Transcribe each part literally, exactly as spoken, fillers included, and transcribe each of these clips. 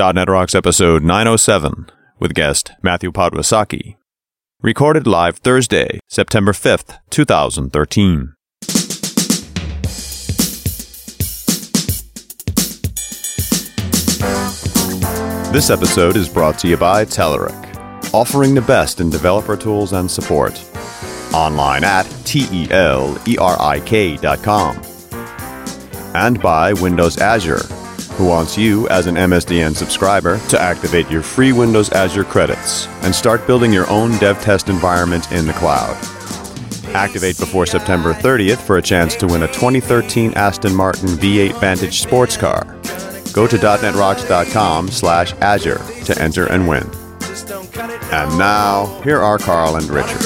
dot net Rocks episode nine oh seven with guest Matthew Podwysocki. Recorded live Thursday, September fifth, twenty thirteen. This episode is brought to you by Telerik, offering the best in developer tools and support. Online at telerik dot com. And by Windows Azure, who wants you as an M S D N subscriber to activate your free Windows Azure credits and start building your own dev test environment in the cloud. Activate before September thirtieth for a chance to win a twenty thirteen Aston Martin V eight Vantage sports car. Go to dot net rocks dot com slash Azure to enter and win. And now, here are Carl and Richard.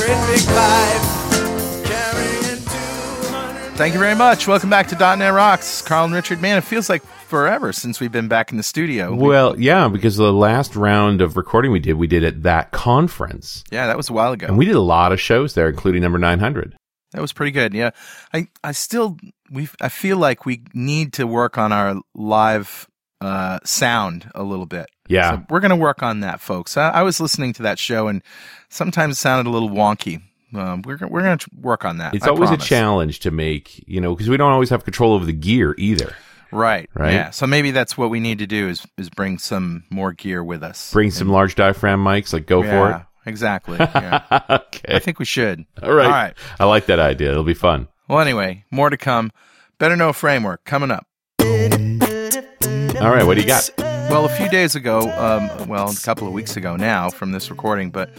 Thank you very much. Welcome back to .dot net Rocks. Carl and Richard. Man, it feels like forever since we've been back in the studio. Well, yeah, because the last round of recording we did, we did at that conference. Yeah, that was a while ago. And we did a lot of shows there, including number nine hundred. That was pretty good, yeah. I, I still, we I feel like we need to work on our live uh, sound a little bit. Yeah. So we're going to work on that, folks. I, I was listening to that show, and sometimes it sounded a little wonky. Um, we're we're going to work on that. It's I always promise. A challenge to make, you know, because we don't always have control over the gear either. Right. Right. Yeah. So maybe that's what we need to do is is bring some more gear with us. Bring and, some large diaphragm mics. Like, go yeah, for it. Exactly. Yeah. Okay. I think we should. All right. All right. I like that idea. It'll be fun. Well, anyway, more to come. Better Know Framework coming up. All right. What do you got? Well, a few days ago, um, well, a couple of weeks ago now from this recording, but.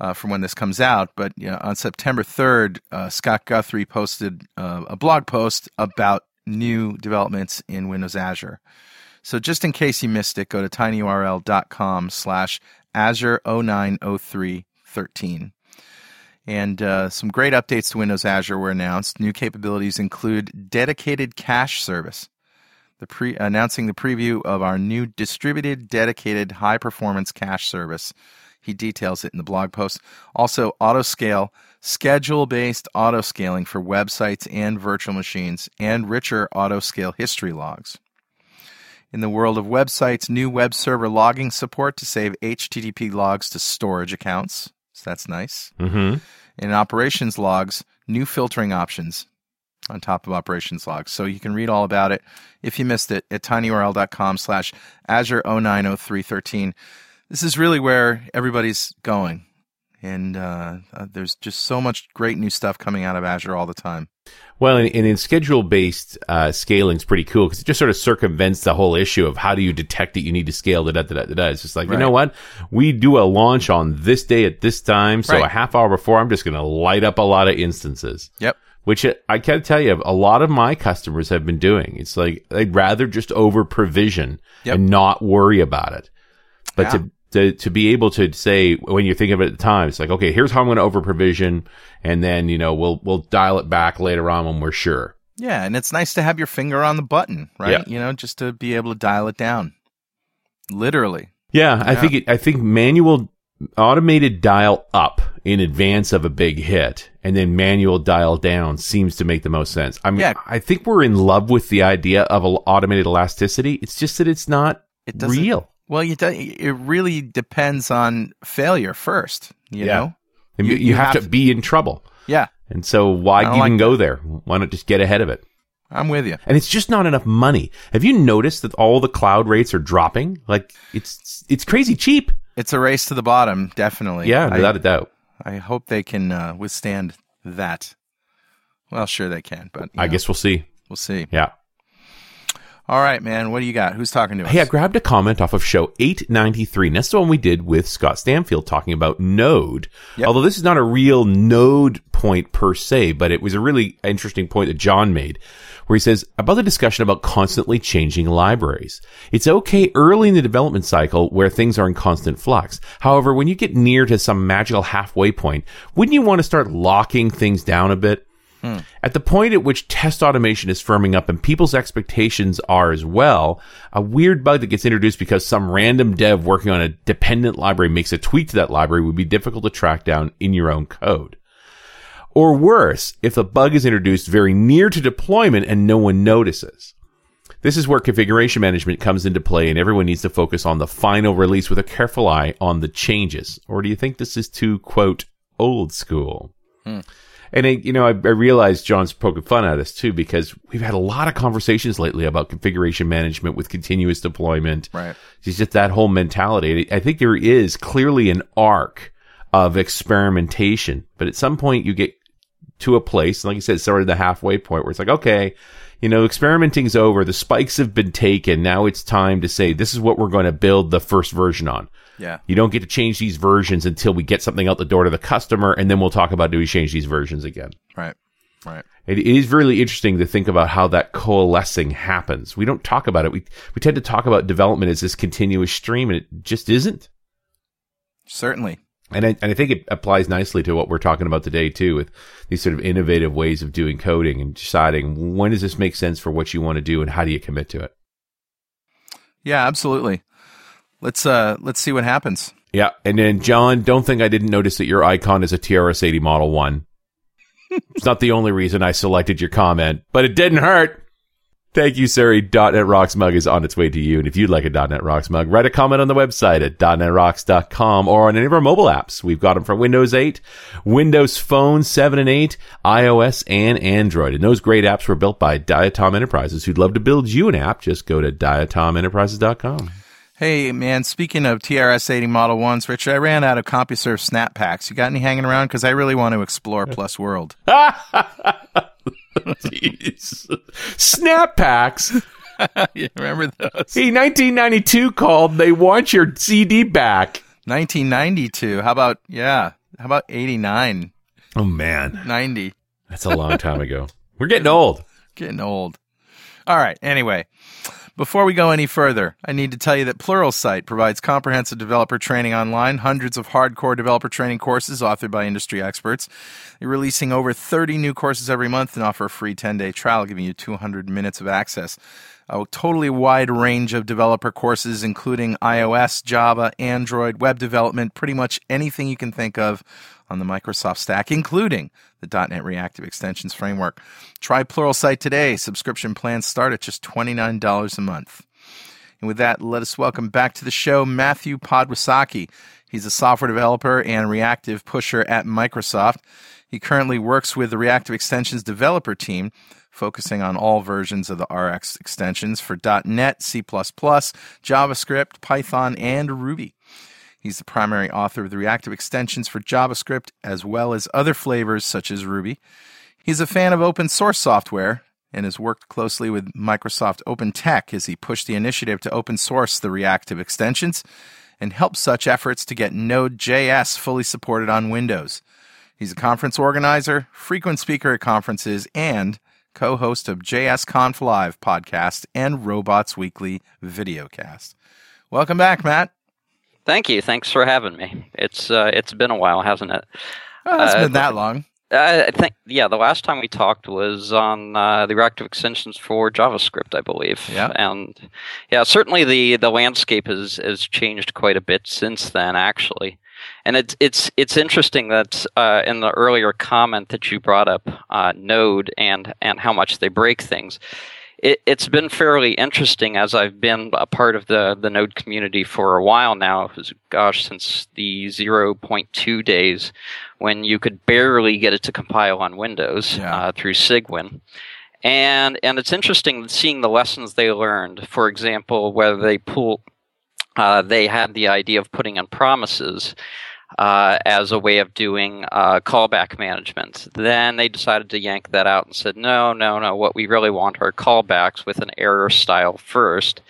Uh, from when this comes out, but you know, on September third, uh, Scott Guthrie posted uh, a blog post about new developments in Windows Azure. So just in case you missed it, go to tinyurl dot com slash Azure oh nine oh three thirteen. And uh, some great updates to Windows Azure were announced. New capabilities include dedicated cache service, the pre- announcing the preview of our new distributed, dedicated, high-performance cache service. He details it in the blog post. Also, autoscale, schedule-based autoscaling for websites and virtual machines, and richer autoscale history logs. In the world of websites, new web server logging support to save H T T P logs to storage accounts. So that's nice. Mm-hmm. In operations logs, new filtering options on top of operations logs. So you can read all about it if you missed it at tinyurl dot com slash Azure oh nine oh three thirteen. This is really where everybody's going, and uh, uh, there's just so much great new stuff coming out of Azure all the time. Well, and, and in schedule-based uh, scaling is pretty cool because it just sort of circumvents the whole issue of how do you detect that you need to scale, da da da da da. It's just like, right. You know what? We do a launch on this day at this time, so right. A half hour before, I'm just going to light up a lot of instances. Yep. Which I can tell you, a lot of my customers have been doing. It's like they'd rather just over-provision yep. and not worry about it. But yeah. to To, to be able to say, when you're thinking of it at the time, it's like, okay, here's how I'm going to over provision. And then, you know, we'll, we'll dial it back later on when we're sure. Yeah. And it's nice to have your finger on the button, right? Yeah. You know, just to be able to dial it down. Literally. Yeah. yeah. I think, it, I think manual automated dial up in advance of a big hit and then manual dial down seems to make the most sense. I mean, yeah. I think we're in love with the idea of automated elasticity. It's just that it's not it real. Well, you do, it really depends on failure first, you yeah. know? You, you, you have, have to be in trouble. Yeah. And so why even like go that. there? Why not just get ahead of it? I'm with you. And it's just not enough money. Have you noticed that all the cloud rates are dropping? Like, it's it's crazy cheap. It's a race to the bottom, definitely. Yeah, without I, a doubt. I hope they can uh, withstand that. Well, sure they can, but... I know, guess we'll see. We'll see. Yeah. All right, man. What do you got? Who's talking to us? Hey, I grabbed a comment off of show eight ninety-three. And that's the one we did with Scott Stanfield talking about Node. Yep. Although this is not a real Node point per se, but it was a really interesting point that John made where he says about the discussion about constantly changing libraries. It's okay early in the development cycle where things are in constant flux. However, when you get near to some magical halfway point, wouldn't you want to start locking things down a bit? Hmm. At the point at which test automation is firming up and people's expectations are as well, a weird bug that gets introduced because some random dev working on a dependent library makes a tweak to that library would be difficult to track down in your own code. Or worse, if the bug is introduced very near to deployment and no one notices. This is where configuration management comes into play, and everyone needs to focus on the final release with a careful eye on the changes. Or do you think this is too, quote, old school? Hmm. And, I, you know, I, I realize John's poking fun at us, too, because we've had a lot of conversations lately about configuration management with continuous deployment. Right. It's just that whole mentality. I think there is clearly an arc of experimentation. But at some point, you get to a place, like you said, sort of the halfway point where it's like, okay, you know, experimenting's over. The spikes have been taken. Now it's time to say, this is what we're going to build the first version on. Yeah. You don't get to change these versions until we get something out the door to the customer, and then we'll talk about, do we change these versions again? Right, right. It, it is really interesting to think about how that coalescing happens. We don't talk about it. We we tend to talk about development as this continuous stream, and it just isn't. Certainly. And I, and I think it applies nicely to what we're talking about today, too, with these sort of innovative ways of doing coding and deciding when does this make sense for what you want to do and how do you commit to it. Yeah, absolutely. Let's uh, let's see what happens. Yeah, and then, John, don't think I didn't notice that your icon is a T R S eighty Model one. It's not the only reason I selected your comment, but it didn't hurt. Thank you, Siri. .NET Rocks mug is on its way to you. And if you'd like a .NET Rocks mug, write a comment on the website at dot net rocks dot com or on any of our mobile apps. We've got them for Windows eight, Windows Phone seven and eight, iOS, and Android. And those great apps were built by Diatom Enterprises, who'd love to build you an app. Just go to diatom enterprises dot com. Hey, man, speaking of T R S eighty Model ones, Richard, I ran out of CompuServe Snap Packs. You got any hanging around? Because I really want to explore Plus World. Jeez. Snap Packs? You remember those? Hey, nineteen ninety-two called. They want your C D back. nineteen ninety-two. How about, yeah, how about eighty-nine? Oh, man. ninety. That's a long time ago. We're getting old. Getting old. All right, anyway. Before we go any further, I need to tell you that Pluralsight provides comprehensive developer training online, hundreds of hardcore developer training courses authored by industry experts. They're releasing over thirty new courses every month and offer a free ten-day trial, giving you two hundred minutes of access. A totally wide range of developer courses, including iOS, Java, Android, web development, pretty much anything you can think of on the Microsoft stack, including the .NET Reactive Extensions framework. Try Pluralsight today. Subscription plans start at just twenty-nine dollars a month. And with that, let us welcome back to the show Matthew Podwysocki. He's a software developer and reactive pusher at Microsoft. He currently works with the Reactive Extensions developer team, focusing on all versions of the Rx extensions for .NET, C plus plus, JavaScript, Python, and Ruby. He's the primary author of the Reactive Extensions for JavaScript, as well as other flavors such as Ruby. He's a fan of open source software and has worked closely with Microsoft Open Tech as he pushed the initiative to open source the Reactive Extensions and helped such efforts to get Node.js fully supported on Windows. He's a conference organizer, frequent speaker at conferences, and co-host of JSConf Live podcast and Robots Weekly videocast. Welcome back, Matt. Thank you. Thanks for having me. It's uh, it's been a while, hasn't it? Well, it's uh, been that long. I think yeah. The last time we talked was on uh, the Reactive Extensions for JavaScript, I believe. Yeah. And yeah, certainly the, the landscape has has changed quite a bit since then, actually. And it's it's it's interesting that uh, in the earlier comment that you brought up, uh, Node and and how much they break things. It, it's been fairly interesting as I've been a part of the, the Node community for a while now. Gosh, since the zero point two days when you could barely get it to compile on Windows yeah. uh, through Cygwin. And and it's interesting seeing the lessons they learned. For example, whether they pull, uh, they had the idea of putting in promises Uh, as a way of doing uh, callback management. Then they decided to yank that out and said, no, no, no, what we really want are callbacks with an error style first.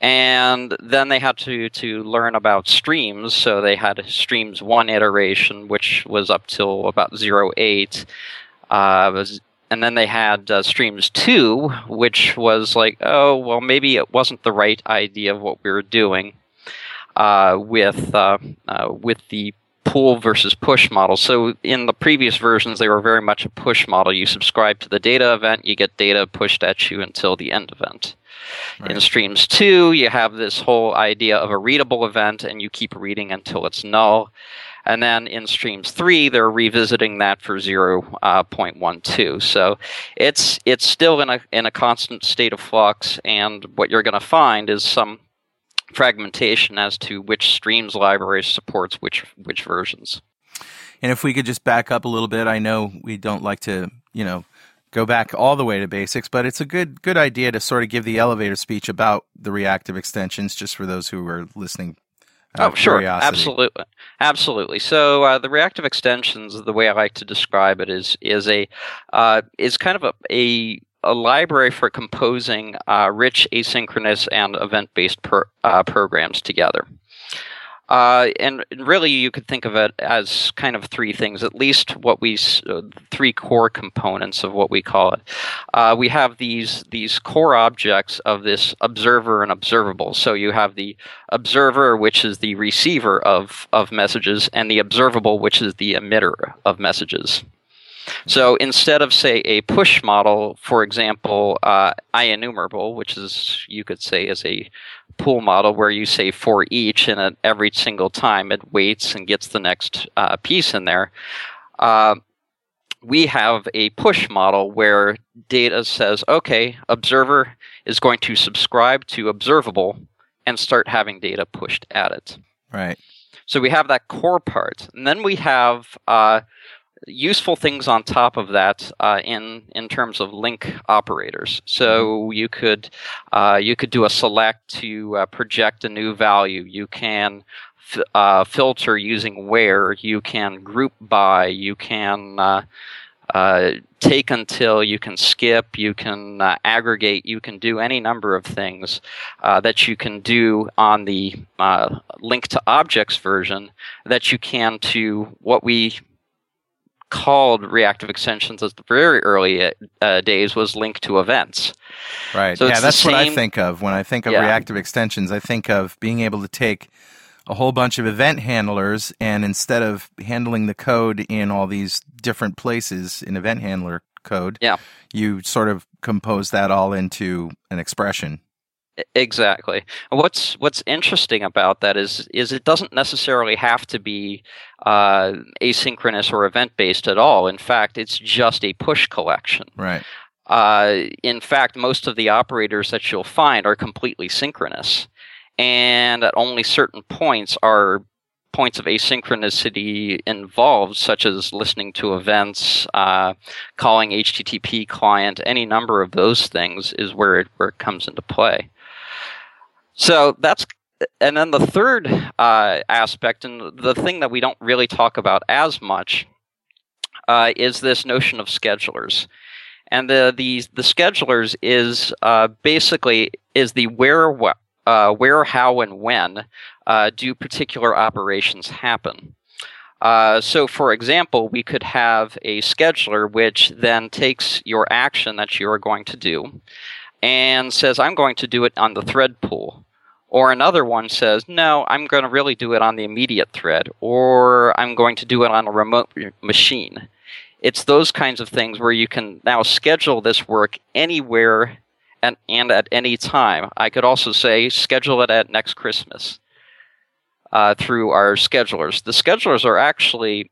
And then they had to, to learn about streams, so they had streams one iteration, which was up till about zero point eight. Uh, was, and then they had uh, streams two, which was like, oh, well, maybe it wasn't the right idea of what we were doing. Uh, with uh, uh, with the pull versus push model. So in the previous versions, they were very much a push model. You subscribe to the data event, you get data pushed at you until the end event. Right. In Streams two, you have this whole idea of a readable event, and you keep reading until it's null. And then in Streams three, they're revisiting that for zero point one two. So it's it's still in a in a constant state of flux, and what you're going to find is some fragmentation as to which Streams library supports which which versions. And if we could just back up a little bit, I know we don't like to, you know, go back all the way to basics, but it's a good good idea to sort of give the elevator speech about the reactive extensions, just for those who are listening. Uh, oh, sure. Curiosity. Absolutely. Absolutely. So uh, the reactive extensions, the way I like to describe it, is is a uh, is kind of a, a a library for composing uh, rich asynchronous and event-based per, uh, programs together. Uh, and really, you could think of it as kind of three things, at least what we uh, three core components of what we call it. Uh, we have these these core objects of this observer and observable. So you have the observer, which is the receiver of of messages, and the observable, which is the emitter of messages. So instead of, say, a push model, for example, uh, IEnumerable, which is, you could say, is a pool model where you say for each, and at every single time it waits and gets the next uh, piece in there, uh, we have a push model where data says, okay, observer is going to subscribe to observable and start having data pushed at it. Right. So we have that core part. And then we have... Uh, useful things on top of that uh, in in terms of link operators. So you could uh, you could do a select to uh, project a new value. You can f- uh, filter using where. You can group by. You can uh, uh, take until. You can skip. You can uh, aggregate. You can do any number of things uh, that you can do on the uh, link to objects version that you can to what we called reactive extensions at the very early uh, days was linked to events. Right. So yeah, that's what I think of. When I think of yeah. reactive extensions, I think of being able to take a whole bunch of event handlers, and instead of handling the code in all these different places in event handler code, yeah. you sort of compose that all into an expression. Exactly. What's what's interesting about that is is it doesn't necessarily have to be uh, asynchronous or event-based at all. In fact, it's just a push collection. Right. Uh, in fact, most of the operators that you'll find are completely synchronous, and at only certain points are points of asynchronicity involved, such as listening to events, uh, calling H T T P client, any number of those things is where it, where it comes into play. So that's, and then the third uh, aspect, and the thing that we don't really talk about as much, uh, is this notion of schedulers, and the the, the schedulers is uh, basically is the where uh, where how and when uh, do particular operations happen. Uh, so, for example, we could have a scheduler which then takes your action that you are going to do, and says, I'm going to do it on the thread pool. Or another one says, no, I'm going to really do it on the immediate thread, or I'm going to do it on a remote machine. It's those kinds of things where you can now schedule this work anywhere and, and at any time. I could also say, schedule it at next Christmas uh, through our schedulers. The schedulers are actually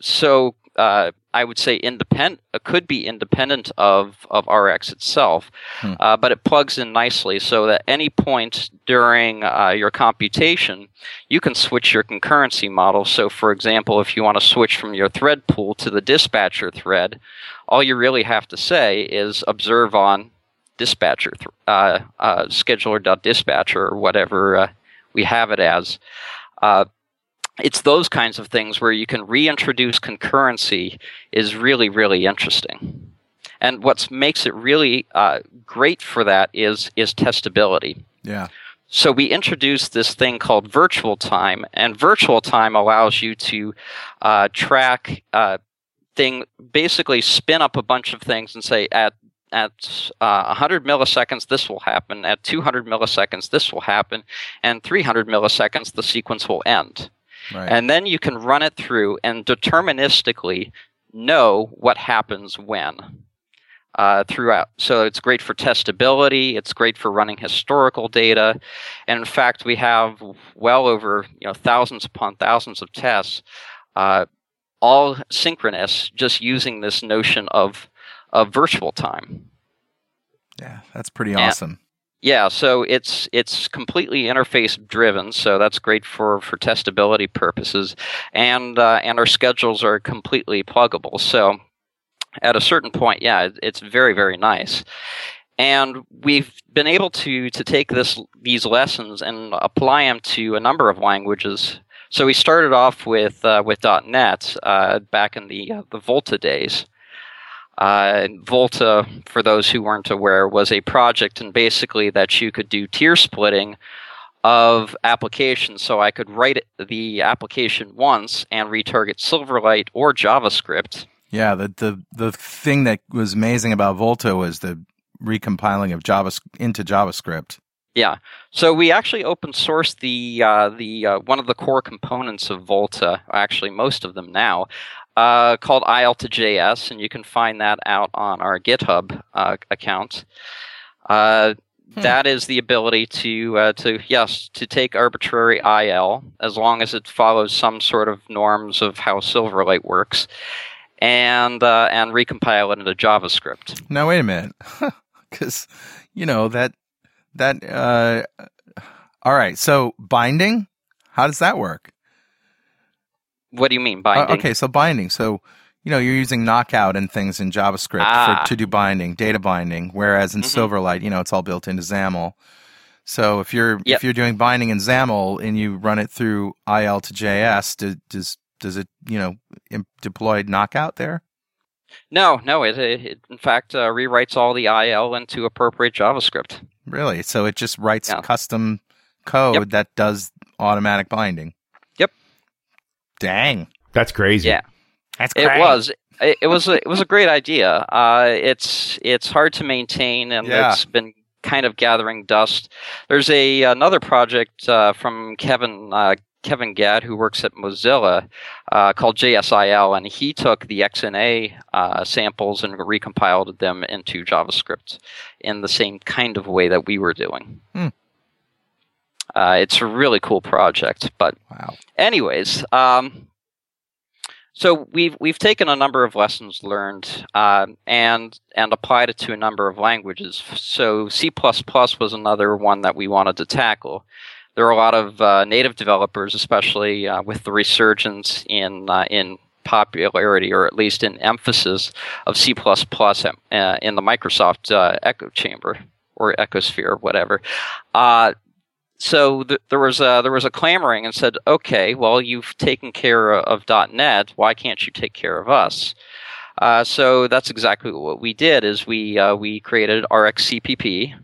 so... Uh, I would say independent, uh, could be independent of, of Rx itself, hmm. uh, but it plugs in nicely so that any point during uh, your computation, you can switch your concurrency model. So, for example, if you want to switch from your thread pool to the dispatcher thread, all you really have to say is observe on dispatcher, th- uh, uh, scheduler.dispatcher, or whatever uh, we have it as. Uh, It's those kinds of things where you can reintroduce concurrency is really, really interesting. And what makes it really uh, great for that is is testability. Yeah. So we introduced this thing called virtual time, and virtual time allows you to uh, track uh, thing, basically spin up a bunch of things and say at At uh, one hundred milliseconds, this will happen. At two hundred milliseconds, this will happen. And three hundred milliseconds, the sequence will end. Right. And then you can run it through and deterministically know what happens when. uh, throughout. So it's great for testability. It's great for running historical data. And in fact, we have well over you know thousands upon thousands of tests, uh, all synchronous, just using this notion of of virtual time. Yeah, that's pretty awesome. And, yeah, so it's it's completely interface driven, so that's great for, for testability purposes, and uh, and our schedules are completely pluggable. So at a certain point, yeah, it's very very nice, and we've been able to to take this these lessons and apply them to a number of languages. So we started off with uh, with .dot net uh, back in the uh, the Volta days. Uh, Volta, for those who weren't aware, was a project, and basically that you could do tier splitting of applications. So I could write the application once and retarget Silverlight or JavaScript. Yeah, the the, the thing that was amazing about Volta was the recompiling of Java into JavaScript. Yeah, so we actually open sourced the uh, the uh, one of the core components of Volta, actually most of them now. Uh, called I L two J S, and you can find that out on our GitHub uh, account. Uh, hmm. That is the ability to uh, to yes to take arbitrary I L as long as it follows some sort of norms of how Silverlight works, and uh, and recompile it into JavaScript. Now wait a minute, because you know that that uh, all right. So binding, how does that work? What do you mean, binding? Uh, okay, so binding. So, you know, you're using knockout and things in JavaScript ah. for, to do binding, data binding, whereas in mm-hmm. Silverlight, you know, it's all built into XAML. So if you're yep. if you're doing binding in XAML and you run it through I L two J S, do, does does it, you know, imp- deploy knockout there? No, no. It, it in fact, uh, rewrites all the I L into appropriate JavaScript. Really? So it just writes yeah. custom code yep. that does automatic binding? Dang, that's crazy. Yeah, that's crazy. It was it, it was a, it was a great idea. Uh, it's it's hard to maintain, and yeah. it's been kind of gathering dust. There's a another project uh, from Kevin uh, Kevin Gadd, who works at Mozilla, uh, called J S I L, and he took the X N A uh, samples and recompiled them into JavaScript in the same kind of way that we were doing. Hmm. Uh, it's a really cool project, but wow. anyways, um, so we've we've taken a number of lessons learned uh, and and applied it to a number of languages. So C plus plus was another one that we wanted to tackle. There are a lot of uh, native developers, especially uh, with the resurgence in uh, in popularity, or at least in emphasis, of C plus plus uh, in the Microsoft uh, echo chamber or ecosphere, whatever. Uh, So th- there was a, there was a clamoring and said, okay, well, you've taken care of .dot net. Why can't you take care of us? Uh, so that's exactly what we did. Is we uh, we created R x C P P,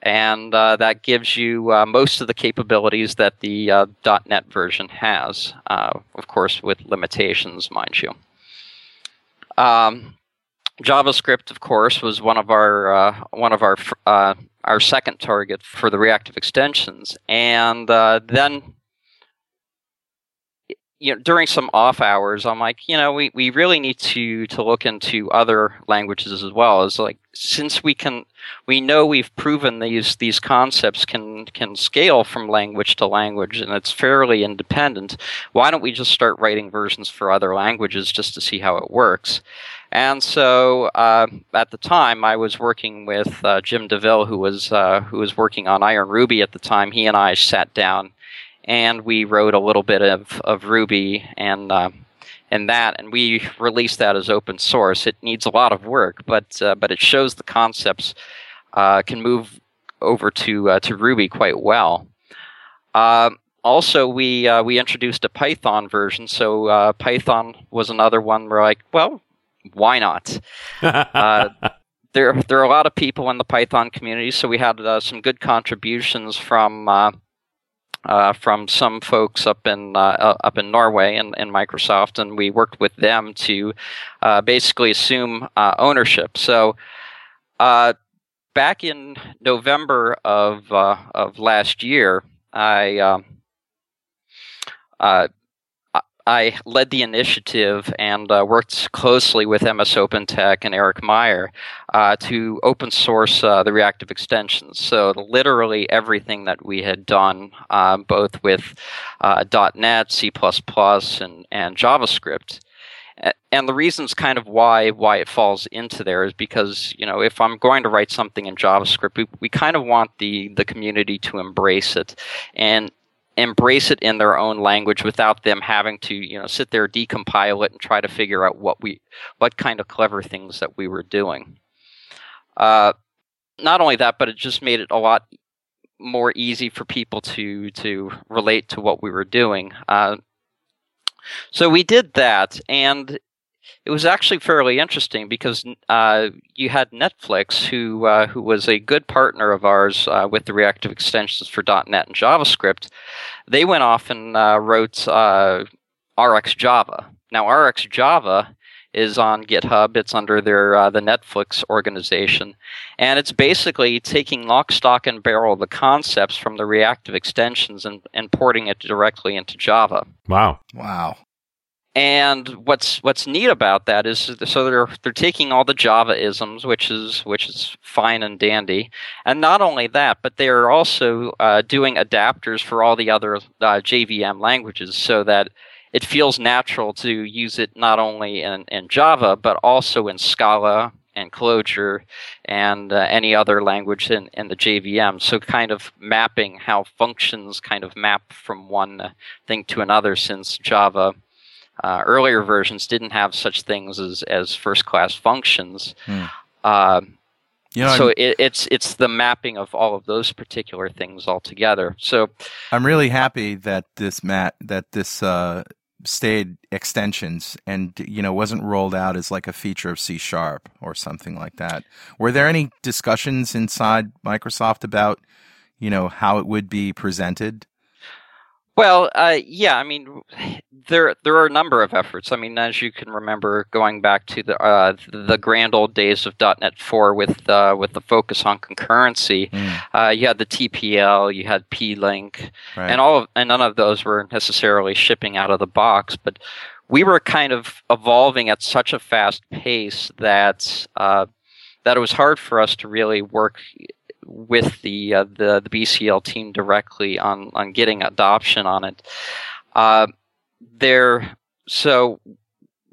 and uh, that gives you uh, most of the capabilities that the uh, .dot net version has, uh, of course, with limitations, mind you. Um, JavaScript, of course, was one of our uh, one of our uh, our second target for the reactive extensions, and uh, then you know during some off hours, I'm like, you know, we, we really need to to look into other languages as well. It's like, since we can, we know we've proven these these concepts can can scale from language to language, and it's fairly independent. Why don't we just start writing versions for other languages just to see how it works? And so, uh, at the time, I was working with uh, Jim Deville, who was uh, who was working on Iron Ruby at the time. He and I sat down, and we wrote a little bit of, of Ruby and uh, and that, and we released that as open source. It needs a lot of work, but uh, but it shows the concepts uh, can move over to uh, to Ruby quite well. Uh, Also, we uh, we introduced a Python version, so uh, Python was another one. We're like, well, why not? uh, there, there are a lot of people in the Python community, so we had uh, some good contributions from uh, uh, from some folks up in uh, up in Norway and in, in Microsoft, and we worked with them to uh, basically assume uh, ownership. So. Uh, back in November of uh, of last year, I. Uh, Uh, I led the initiative and uh, worked closely with M S OpenTech and Eric Meyer uh, to open source uh, the reactive extensions. So literally everything that we had done, uh, both with uh, .NET, C plus plus, and, and JavaScript. And the reasons kind of why why it falls into there is because, you know, if I'm going to write something in JavaScript, we, we kind of want the, the community to embrace it and embrace it in their own language without them having to, you know, sit there, decompile it, and try to figure out what we what kind of clever things that we were doing. Uh, not only that, but it just made it a lot more easy for people to to relate to what we were doing. Uh, So we did that, and it was actually fairly interesting because uh, you had Netflix, who uh, who was a good partner of ours uh, with the reactive extensions for .NET and JavaScript. They went off and uh, wrote uh, RxJava. Now, RxJava is on GitHub. It's under their uh, the Netflix organization, and it's basically taking lock, stock, and barrel the concepts from the reactive extensions and, and porting it directly into Java. Wow! Wow! And what's what's neat about that is so they're they're taking all the Java-isms, which is which is fine and dandy, and not only that, but they are also uh, doing adapters for all the other uh, J V M languages, so that it feels natural to use it not only in, in Java, but also in Scala and Clojure and uh, any other language in, in the J V M. So kind of mapping how functions kind of map from one thing to another, since Java uh, earlier versions didn't have such things as, as first-class functions. Hmm. Uh, You know, so it, it's it's the mapping of all of those particular things all together. So I'm really happy that this Matt that this uh, stayed extensions and, you know, wasn't rolled out as like a feature of C Sharp or something like that. Were there any discussions inside Microsoft about, you know, how it would be presented? Well, uh, yeah, I mean, there there are a number of efforts. I mean, as you can remember, going back to the uh, the grand old days of dot net four with uh, with the focus on concurrency, mm. uh, you had the T P L, you had P-Link, right. and all of, and none of those were necessarily shipping out of the box. But we were kind of evolving at such a fast pace that uh, that it was hard for us to really work with the, uh, the the B C L team directly on, on getting adoption on it. Uh, there, so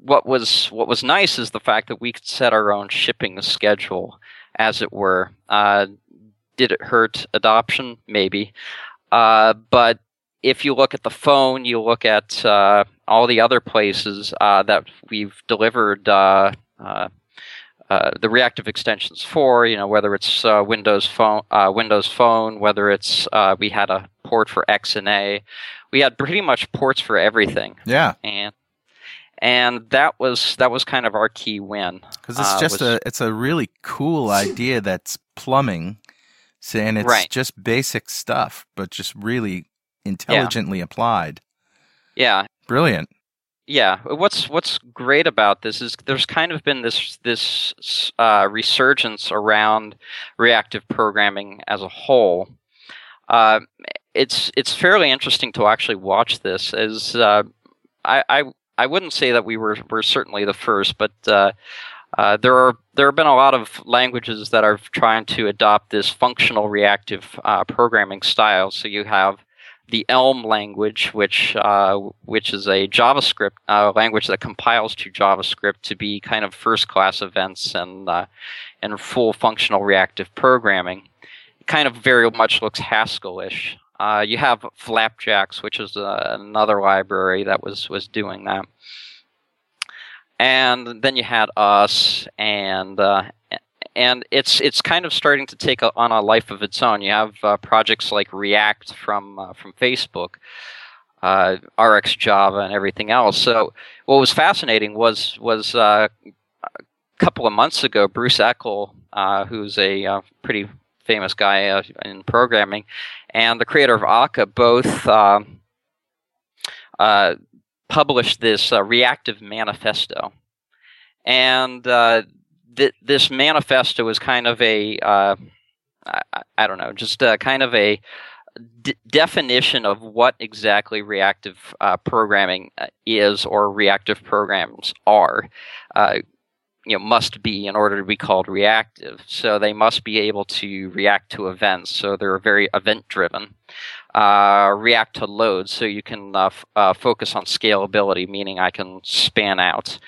what was what was nice is the fact that we could set our own shipping schedule, as it were. Uh, did it hurt adoption? Maybe, uh, but if you look at the phone, you look at uh, all the other places uh, that we've delivered. Uh, uh, Uh, the reactive extensions for, you know, whether it's uh, Windows Phone, uh, Windows Phone, whether it's uh, we had a port for X N A, we had pretty much ports for everything. Yeah, and and that was that was kind of our key win, because it's uh, just was, a it's a really cool idea that's plumbing, and it's right. just basic stuff, but just really intelligently yeah. applied. Yeah, brilliant. Yeah, what's what's great about this is there's kind of been this this uh, resurgence around reactive programming as a whole. Uh, it's it's fairly interesting to actually watch this. As uh, I, I I wouldn't say that we were were certainly the first, but uh, uh, there are there have been a lot of languages that are trying to adopt this functional reactive uh, programming style. So you have the Elm language, which uh, which is a JavaScript uh, language that compiles to JavaScript to be kind of first-class events and uh, and full functional reactive programming. It kind of very much looks Haskell-ish. Uh, you have Flapjax, which is uh, another library that was was doing that, and then you had us and. Uh, And it's it's kind of starting to take a, on a life of its own. You have uh, projects like React from uh, from Facebook, uh, RxJava, and everything else. So what was fascinating was was uh, a couple of months ago, Bruce Eckel, uh, who's a uh, pretty famous guy uh, in programming, and the creator of Akka, both uh, uh, published this uh, reactive manifesto, and. Uh, This manifesto is kind of a, uh, I, I don't know, just uh, kind of a d- definition of what exactly reactive uh, programming is or reactive programs are, uh, you know, must be in order to be called reactive. So they must be able to react to events. So they're very event-driven. Uh, react to loads, so you can uh, f- uh, focus on scalability, meaning I can span out.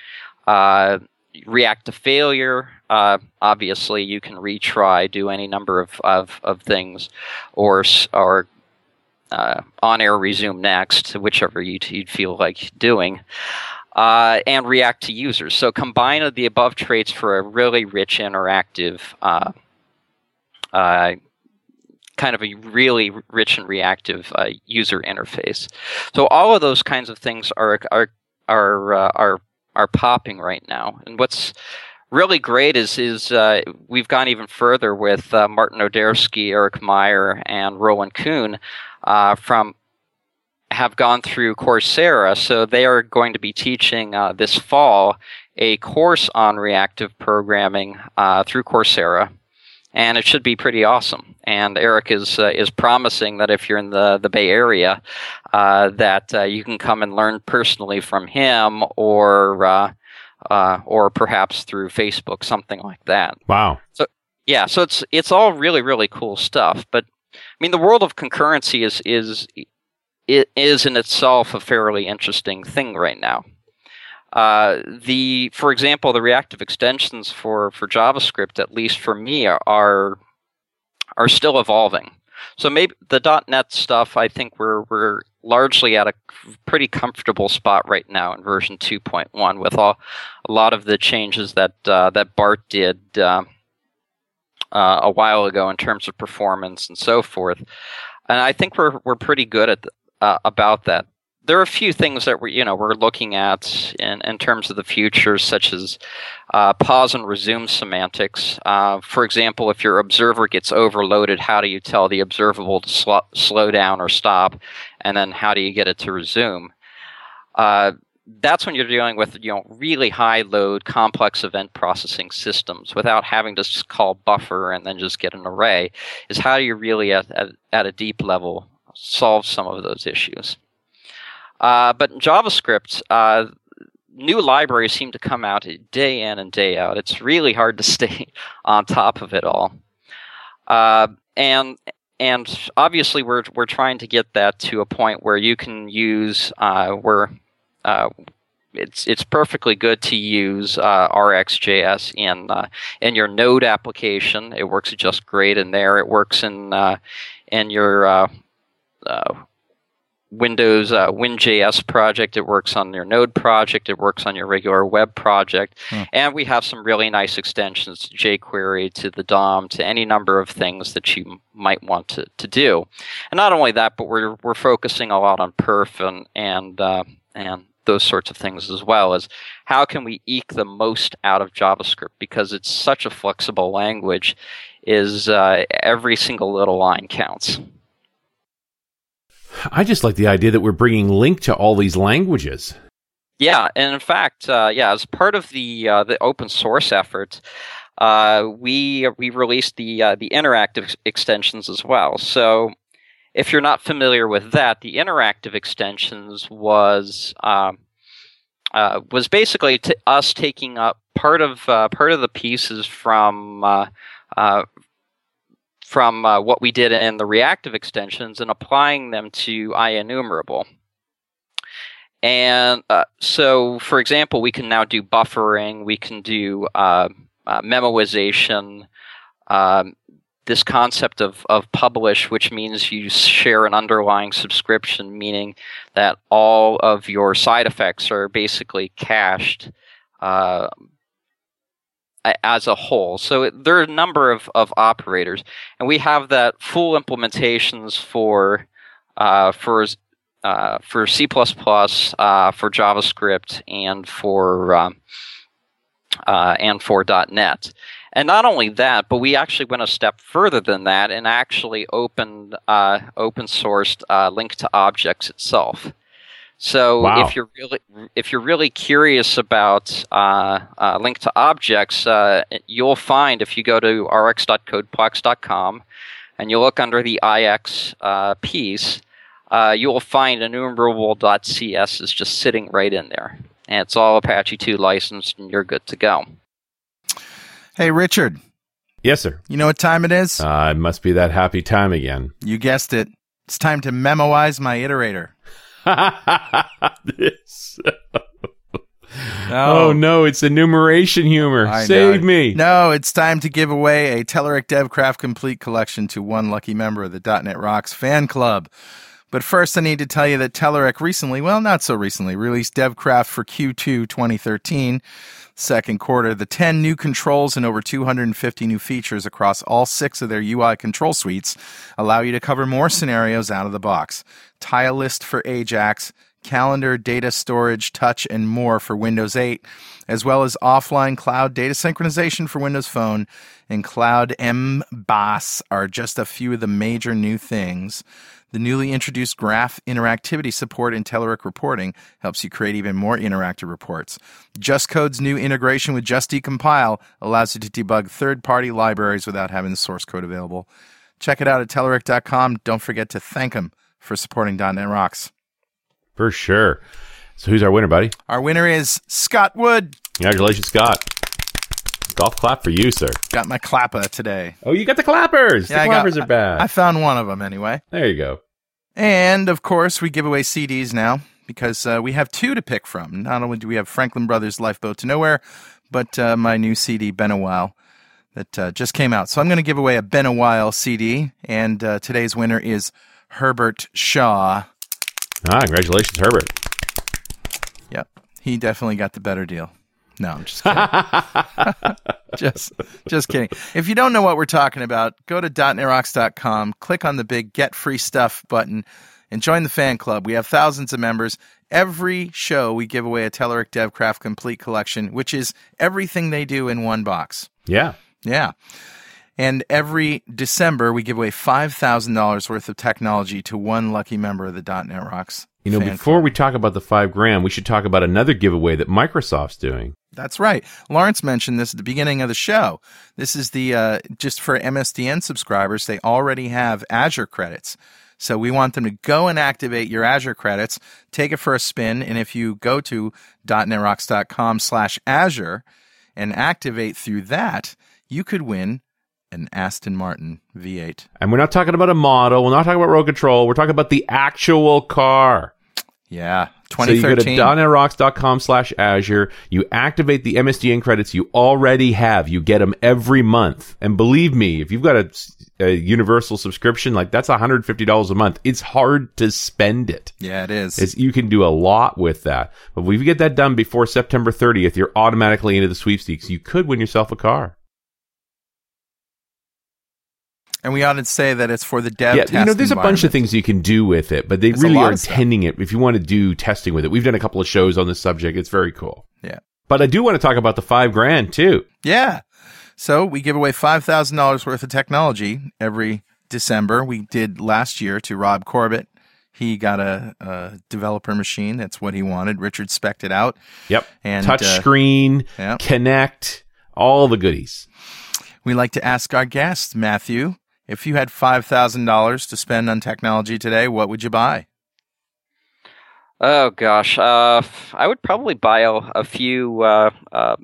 Uh, react to failure. Uh, obviously, you can retry, do any number of of, of things, or or uh, on-air resume next, whichever you t- you'd feel like doing. Uh, and react to users. So combine the above traits for a really rich interactive, uh, uh, kind of a really rich and reactive uh, user interface. So all of those kinds of things are are are uh, are are popping right now. And what's really great is is uh, we've gone even further with uh, Martin Odersky, Eric Meyer, and Roland Kuhn uh, from. have gone through Coursera, so they are going to be teaching uh, this fall a course on reactive programming uh, through Coursera, and it should be pretty awesome. And Eric is uh, is promising that if you're in the, the Bay Area, uh, that uh, you can come and learn personally from him, or uh, uh, or perhaps through Facebook, something like that. Wow! So yeah, so it's it's all really really cool stuff. But I mean, the world of concurrency is is it is in itself a fairly interesting thing right now. Uh, the, for example, the reactive extensions for, for JavaScript, at least for me, are are still evolving. So maybe the .NET stuff, I think we're we're largely at a pretty comfortable spot right now in version two point one with all a lot of the changes that uh, that Bart did uh, uh, a while ago in terms of performance and so forth. And I think we're we're pretty good at the, Uh, about that. There are a few things that we, you know, we're looking at in, in terms of the future, such as uh, pause and resume semantics. Uh, for example, if your observer gets overloaded, how do you tell the observable to sl- slow down or stop, and then how do you get it to resume? Uh, that's when you're dealing with, you know, really high load, complex event processing systems without having to just call buffer and then just get an array. Is how do you really at, at, at a deep level solve some of those issues. Uh, but in JavaScript, uh, new libraries seem to come out day in and day out. It's really hard to stay on top of it all. Uh, and and obviously, we're we're trying to get that to a point where you can use uh, where uh, it's it's perfectly good to use uh, RxJS in uh, in your Node application. It works just great in there. It works in uh, in your uh, Uh, Windows uh, Win.js project. It works on your Node project. It works on your regular web project. Hmm. And we have some really nice extensions to jQuery, to the D O M, to any number of things that you might want to, to do. And not only that, but we're we're focusing a lot on perf and and uh, and those sorts of things as well, as how can we eke the most out of JavaScript, because it's such a flexible language. Is uh, every single little line counts. I just like the idea that we're bringing Link to all these languages. Yeah, and in fact, uh, yeah, as part of the uh, the open source effort, uh, we we released the uh, the interactive ex- extensions as well. So, if you're not familiar with that, the interactive extensions was uh, uh, was basically t- us taking up part of uh, part of the pieces from. Uh, uh, from uh, what we did in the reactive extensions and applying them to IEnumerable. And uh, so, for example, we can now do buffering, we can do uh, uh, memoization, um, this concept of, of publish, which means you share an underlying subscription, meaning that all of your side effects are basically cached uh as a whole. So there are a number of, of operators, and we have that full implementations for uh, for uh, for C plus plus, uh, for JavaScript, and for um, uh, and for .NET. And not only that, but we actually went a step further than that and actually opened uh, open sourced uh, Link to Objects itself. So wow. if you're really if you're really curious about uh, uh, Link to Objects, uh, you'll find if you go to r x dot codeplex dot com, and you look under the I X uh, piece, uh, you will find enumerable dot C S is just sitting right in there. And it's all Apache two licensed, and you're good to go. Hey, Richard. Yes, sir. You know what time it is? Uh, it must be that happy time again. You guessed it. It's time to memoize my iterator. this... No. Oh, no, it's enumeration humor. I Save know. me. No, it's time to give away a Telerik DevCraft Complete Collection to one lucky member of the .dot net Rocks fan club. But first, I need to tell you that Telerik recently, well, not so recently, released DevCraft for Q two twenty thirteen, second quarter. The ten new controls and over two hundred fifty new features across all six of their U I control suites allow you to cover more scenarios out of the box. Tile list for Ajax, calendar, data storage, touch, and more for Windows eight, as well as offline cloud data synchronization for Windows Phone and Cloud M B O S are just a few of the major new things. The newly introduced graph interactivity support in Telerik reporting helps you create even more interactive reports. Just Code's new integration with Just Decompile allows you to debug third-party libraries without having the source code available. Check it out at telerik dot com. Don't forget to thank them for supporting .dot net Rocks. For sure. So who's our winner, buddy? Our winner is Scott Wood. Congratulations, Scott. Golf clap for you, sir. Got my clapper today. Oh, you got the clappers. Yeah, the clappers got, are bad. I, I found one of them anyway. There you go. And, of course, we give away C Ds now because uh, we have two to pick from. Not only do we have Franklin Brothers' Lifeboat to Nowhere, but uh, my new C D, Been a While, that uh, just came out. So I'm going to give away a Been a While C D, and uh, today's winner is Herbert Shaw. Ah, congratulations, Herbert. Yep. He definitely got the better deal. No, I'm just kidding. just, just kidding. If you don't know what we're talking about, go to dot net rocks dot com, click on the big Get Free Stuff button, and join the fan club. We have thousands of members. Every show we give away a Telerik DevCraft Complete Collection, which is everything they do in one box. Yeah. Yeah. And every December, we give away five thousand dollars worth of technology to one lucky member of the .dot net Rocks. You know, before club. we talk about the five grand, we should talk about another giveaway that Microsoft's doing. That's right. Lawrence mentioned this at the beginning of the show. This is the uh, just for M S D N subscribers. They already have Azure credits. So we want them to go and activate your Azure credits, take it for a spin. And if you go to dot net rocks dot com slash Azure and activate through that, you could win an Aston Martin V eight. And we're not talking about a model. We're not talking about road control. We're talking about the actual car. Yeah, twenty thirteen. So you go to dot net rocks dot com slash Azure. You activate the M S D N credits you already have. You get them every month. And believe me, if you've got a, a universal subscription, like that's one hundred fifty dollars a month. It's hard to spend it. Yeah, it is. It's, you can do a lot with that. But if you get that done before September thirtieth, you're automatically into the sweepstakes. You could win yourself a car. And we ought to say that it's for the dev yeah, test. You know, there's a bunch of things you can do with it, but they there's really are intending it if you want to do testing with it. We've done a couple of shows on this subject. It's very cool. Yeah. But I do want to talk about the five grand, too. Yeah. So we give away five thousand dollars worth of technology every December. We did last year to Rob Corbett. He got a, a developer machine. That's what he wanted. Richard spec'd it out. Yep. And touch uh, screen, yep. Connect, all the goodies. We like to ask our guests, Matthew, if you had five thousand dollars to spend on technology today, what would you buy? Oh, gosh. Uh, I would probably buy a, a few, uh, uh,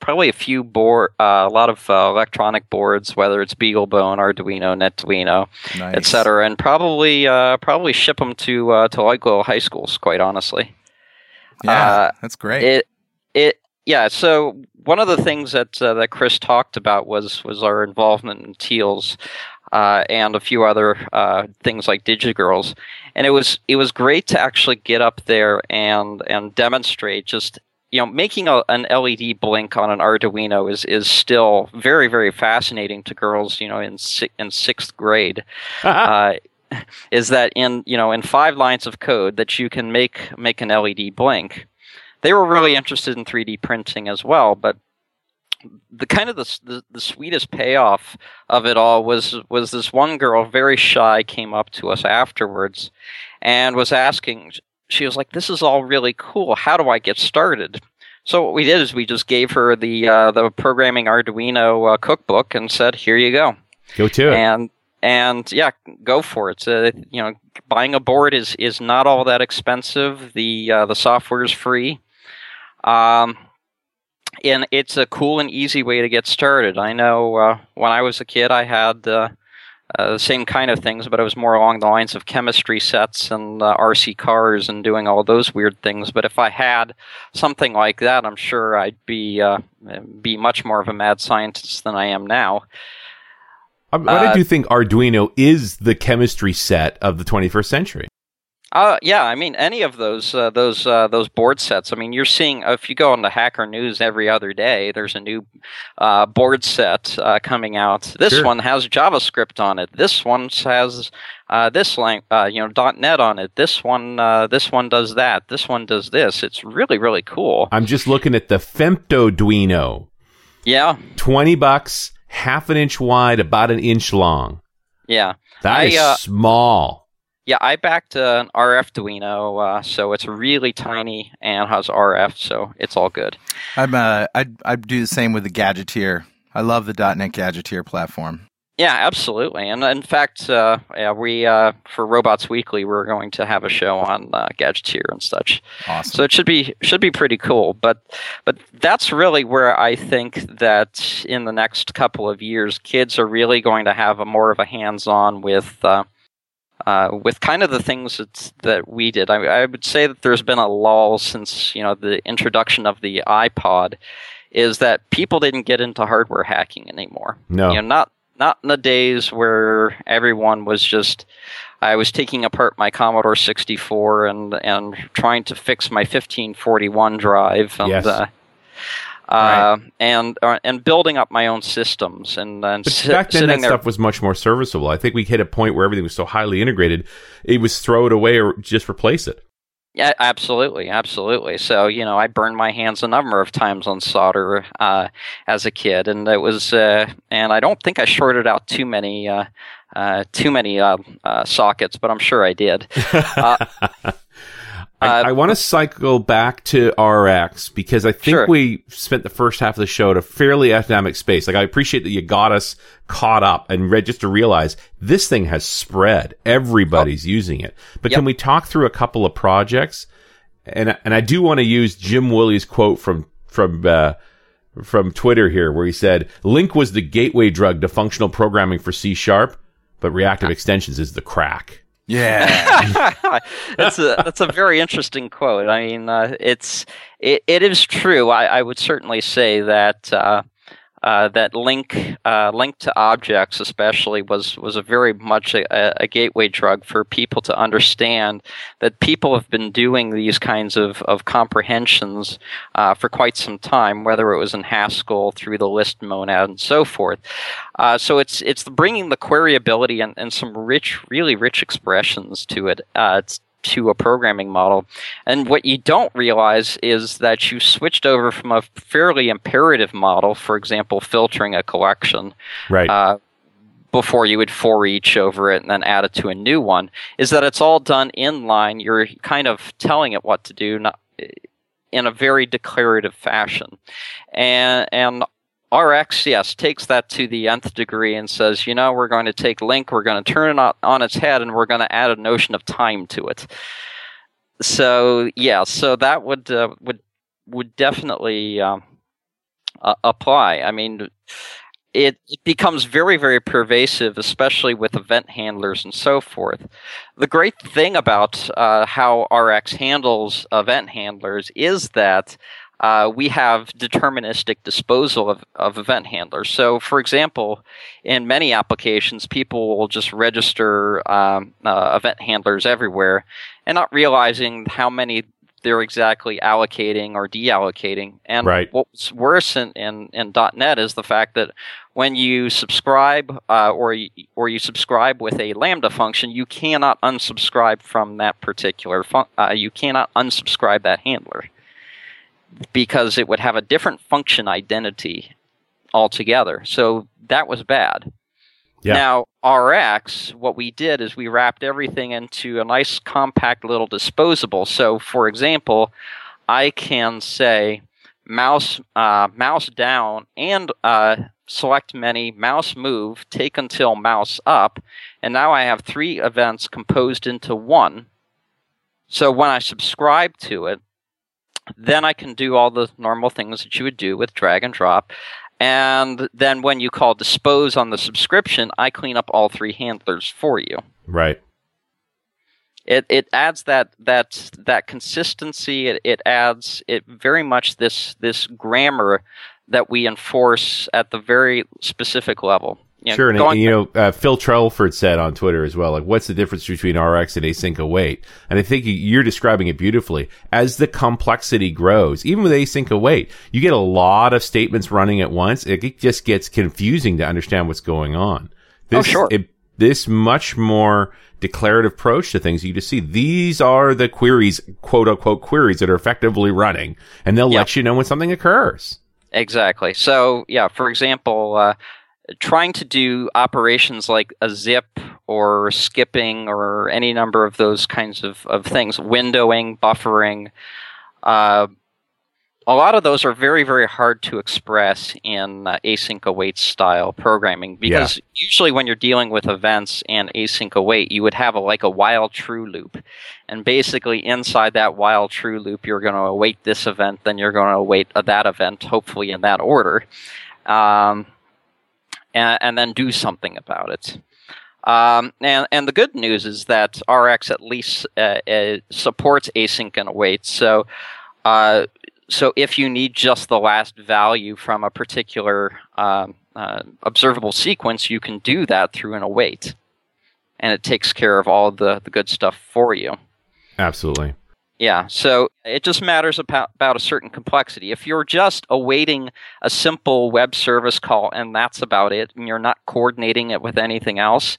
probably a few board, uh, a lot of uh, electronic boards, whether it's BeagleBone, Arduino, NetDuino, nice. et cetera, and probably uh, probably ship them to, uh, to local high schools, quite honestly. Yeah, uh, that's great. It, it, Yeah, so one of the things that uh, that Chris talked about was was our involvement in Teals uh, and a few other uh, things like DigiGirls, and it was it was great to actually get up there and and demonstrate. Just you know, making a, an L E D blink on an Arduino is is still very very fascinating to girls. You know, in si- in sixth grade. uh, is that in you know in five lines of code that you can make make an L E D blink. They were really interested in three D printing as well, but the kind of the, the the sweetest payoff of it all was was this one girl, very shy, came up to us afterwards and was asking. She was like, "This is all really cool. How do I get started?" So what we did is we just gave her the uh, the programming Arduino uh, cookbook and said, "Here you go. Go to it." And And yeah, go for it. Uh, you know, buying a board is is not all that expensive. The uh, the software is free, um, and it's a cool and easy way to get started. I know uh, when I was a kid, I had uh, uh, the same kind of things, but it was more along the lines of chemistry sets and uh, R C cars and doing all those weird things. But if I had something like that, I'm sure I'd be uh, be much more of a mad scientist than I am now. But I do think Arduino is the chemistry set of the twenty-first century. Uh, yeah, I mean, any of those uh, those uh, those board sets. I mean, you're seeing, if you go on the Hacker News every other day, there's a new uh, board set uh, coming out. This sure. one has JavaScript on it. This one has uh, this lang- uh, you know .dot net on it. This one uh, this one does that. This one does this. It's really really cool. I'm just looking at the Femtoduino. Yeah, twenty bucks. Half an inch wide, about an inch long. Yeah. That I, is uh, small. Yeah, I backed uh, an RfDuino, uh, so it's really tiny and has R F, so it's all good. I'm, uh, I'd, I'd do the same with the Gadgeteer. I love the .dot net Gadgeteer platform. Yeah, absolutely. And in fact, uh, yeah, we uh, for Robots Weekly, we're going to have a show on uh, Gadgeteer and such. Awesome. So it should be should be pretty cool. But but that's really where I think that in the next couple of years, kids are really going to have a more of a hands-on with uh, uh, with kind of the things that that we did. I, I would say that there's been a lull since you know the introduction of the iPod, is that people didn't get into hardware hacking anymore. No, you know, not. Not in the days where everyone was just, I was taking apart my Commodore sixty-four and and trying to fix my fifteen forty-one drive and yes. uh, right. uh, and uh, and building up my own systems. And, and but si- back then that there. stuff was much more serviceable. I think we hit a point where everything was so highly integrated, it was throw it away or just replace it. Yeah, absolutely, absolutely. So, you know, I burned my hands a number of times on solder uh, as a kid, and it was, uh, and I don't think I shorted out too many, uh, uh, too many uh, uh, sockets, but I'm sure I did. Uh, I, I want to cycle back to R X because I think sure. we spent the first half of the show at a fairly academic space. Like, I appreciate that you got us caught up and read just to realize this thing has spread. Everybody's oh. using it. But yep. can we talk through a couple of projects? And and I do want to use Jim Woolley's quote from from uh, from Twitter here, where he said, "Link was the gateway drug to functional programming for C Sharp, but Reactive Extensions is the crack." Yeah, that's a that's a very interesting quote. I mean, uh, it's it, it is true. I, I would certainly say that. Uh, Uh, that link uh, link to objects especially was, was a very much a, a gateway drug for people to understand that people have been doing these kinds of, of comprehensions uh, for quite some time, whether it was in Haskell, through the list monad, and so forth. Uh, so it's it's bringing the queryability and, and some rich, really rich expressions to it. Uh, it's, to a programming model. And what you don't realize is that you switched over from a fairly imperative model, for example, filtering a collection, right? Uh, before you would for each over it and then add it to a new one, is that it's all done inline. You're kind of telling it what to do, not in a very declarative fashion. And, and R X, yes, takes that to the nth degree and says, you know, we're going to take link, we're going to turn it on its head, and we're going to add a notion of time to it. So, yeah, so that would uh, would would definitely uh, uh, apply. I mean, it, it becomes very, very pervasive, especially with event handlers and so forth. The great thing about uh, how R X handles event handlers is that Uh, we have deterministic disposal of, of event handlers. So, for example, in many applications, people will just register um, uh, event handlers everywhere and not realizing how many they're exactly allocating or deallocating. And right. what's worse in, in, in .dot net is the fact that when you subscribe uh, or, you, or you subscribe with a Lambda function, you cannot unsubscribe from that particular fun- uh, you cannot unsubscribe that handler, because it would have a different function identity altogether. So that was bad. Yeah. Now, R X, what we did is we wrapped everything into a nice compact little disposable. So, for example, I can say mouse uh, mouse down and uh, select menu, mouse move, take until mouse up, and now I have three events composed into one. So when I subscribe to it, then I can do all the normal things that you would do with drag and drop. And then when you call dispose on the subscription, I clean up all three handlers for you. Right. It it adds that that that consistency. It, it adds it very much this this grammar that we enforce at the very specific level. You know, sure, and, going, and you know, uh, Phil Trelford said on Twitter as well, like, what's the difference between R X and async await? And I think you're describing it beautifully. As the complexity grows, even with async await, you get a lot of statements running at once. It, it just gets confusing to understand what's going on. This, oh, sure. It, this much more declarative approach to things, you just see these are the queries, quote unquote queries, that are effectively running, and they'll yep. let you know when something occurs. Exactly. So, yeah, for example, uh, trying to do operations like a zip or skipping or any number of those kinds of, of things, windowing, buffering, uh, a lot of those are very, very hard to express in uh, async await style programming, because yeah. usually when you're dealing with events and async await, you would have a, like a while true loop. And basically inside that while true loop, you're going to await this event, then you're going to await uh, that event, hopefully in that order. Um, And, and then do something about it. Um, and, and the good news is that R X at least uh, uh, supports async and await. So, uh, so if you need just the last value from a particular um, uh, observable sequence, you can do that through an await, and it takes care of all the, the good stuff for you. Absolutely. Yeah, so it just matters about, about a certain complexity. If you're just awaiting a simple web service call and that's about it, and you're not coordinating it with anything else,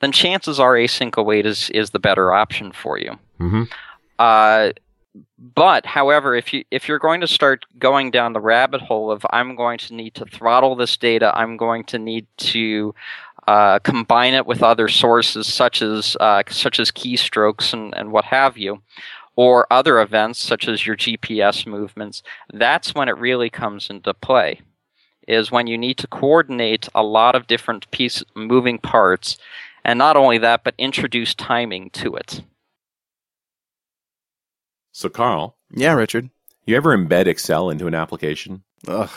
then chances are async await is, is the better option for you. Mm-hmm. Uh, but, however, if you if you're going to start going down the rabbit hole of I'm going to need to throttle this data, I'm going to need to uh, combine it with other sources such as uh, such as keystrokes and, and what have you, or other events such as your G P S movements, that's when it really comes into play, is when you need to coordinate a lot of different piece moving parts, and not only that, but introduce timing to it. So, Carl. Yeah, Richard. You ever embed Excel into an application? Ugh.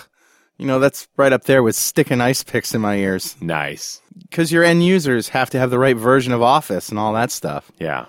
You know, that's right up there with sticking ice picks in my ears. Nice. Because your end users have to have the right version of Office and all that stuff. Yeah.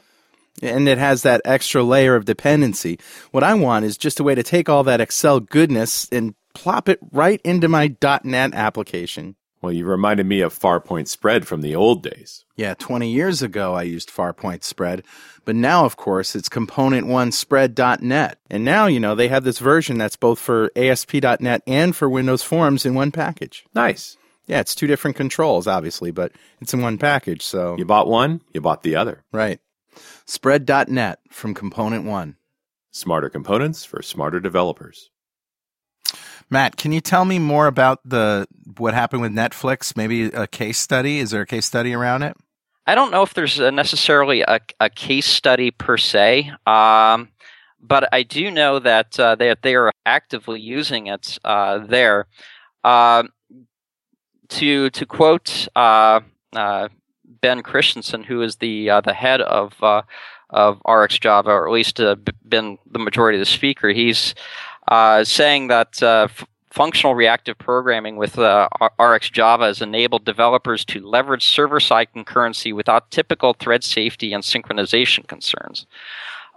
And it has that extra layer of dependency. What I want is just a way to take all that Excel goodness and plop it right into my .NET application. Well, you reminded me of Farpoint Spread from the old days. Yeah, twenty years ago I used Farpoint Spread. But now, of course, it's Component one Spread dot net. And now, you know, they have this version that's both for A S P dot net and for Windows Forms in one package. Nice. Yeah, it's two different controls, obviously, but it's in one package, so... You bought one, you bought the other. Right. Spread dot net from Component one. Smarter components for smarter developers. Matt, can you tell me more about the what happened with Netflix? Maybe a case study? Is there a case study around it? I don't know if there's a necessarily a, a case study per se, um, but I do know that uh, they, they are actively using it uh, there. Uh, to, to quote... Uh, uh, Ben Christensen, who is the uh, the head of uh, of RxJava, or at least uh, b- been the majority of the speaker, he's uh, saying that uh, f- functional reactive programming with uh, R- RxJava has enabled developers to leverage server-side concurrency without typical thread safety and synchronization concerns.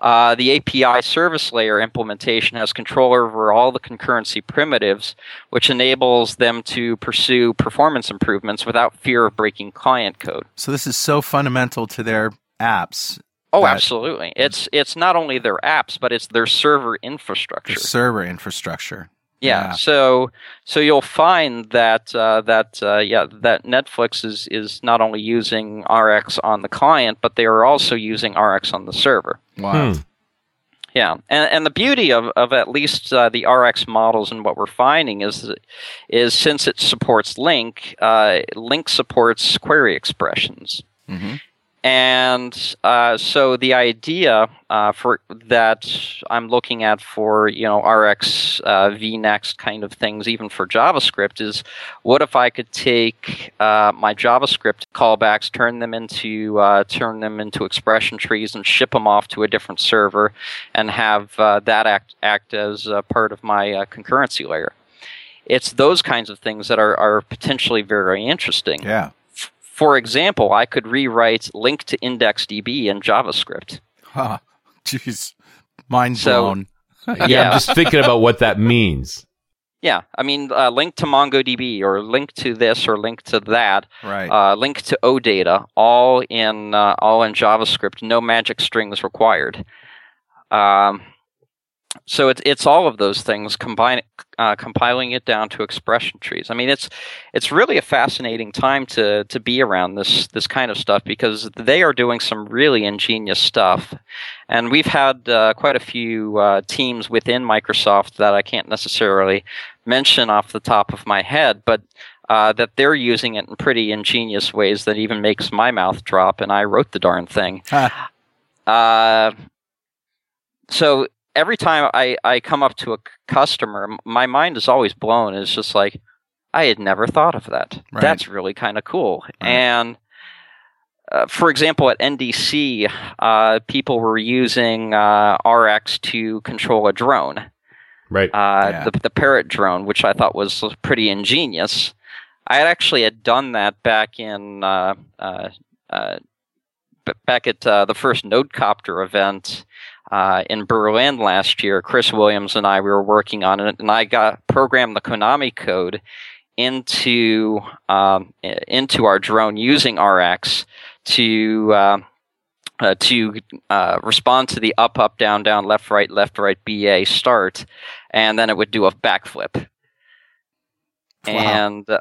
Uh, the A P I service layer implementation has control over all the concurrency primitives, which enables them to pursue performance improvements without fear of breaking client code. So this is so fundamental to their apps. Oh, absolutely. It's it's not only their apps, but it's their server infrastructure. Their server infrastructure. Yeah. yeah. So so you'll find that uh, that uh, yeah that Netflix is is not only using R X on the client, but they are also using R X on the server. Wow. Hmm. Yeah, and and the beauty of of at least uh, the R X models and what we're finding is is since it supports Link, uh, Link supports query expressions. Mm-hmm. And uh, so the idea uh, for that I'm looking at for, you know, Rx, uh, vNext kind of things, even for JavaScript, is what if I could take uh, my JavaScript callbacks, turn them into uh, turn them into expression trees, and ship them off to a different server, and have uh, that act act as uh, part of my uh, concurrency layer. It's those kinds of things that are are potentially very interesting. Yeah. For example, I could rewrite link to index D B in JavaScript. Huh. Jeez. Mind blown. So, yeah. yeah, I'm just thinking about what that means. Yeah. I mean, uh, link to MongoDB, or link to this, or link to that. Right. Uh, link to OData, all in uh, all in JavaScript. No magic strings required. Um, so it's it's all of those things, combine, uh, compiling it down to expression trees. I mean, it's it's really a fascinating time to to be around this this kind of stuff, because they are doing some really ingenious stuff. And we've had uh, quite a few uh, teams within Microsoft that I can't necessarily mention off the top of my head, but uh, that they're using it in pretty ingenious ways that even makes my mouth drop, and I wrote the darn thing. Huh. Uh, so... Every time I, I come up to a customer, my mind is always blown. It's just like, I had never thought of that. Right. That's really kind of cool. Right. And uh, for example, at N D C, uh, people were using uh, Rx to control a drone. Right. Uh, yeah. the, the Parrot drone, which I thought was pretty ingenious. I actually had done that back in uh, uh, uh, back at uh, the first Nodecopter event. Uh, in Berlin last year, Chris Williams and I, we were working on it, and I got programmed the Konami code into um, into our drone using Rx to uh, uh, to uh, respond to the up, up, down, down, left, right, left, right, B A start, and then it would do a backflip. Wow. And uh,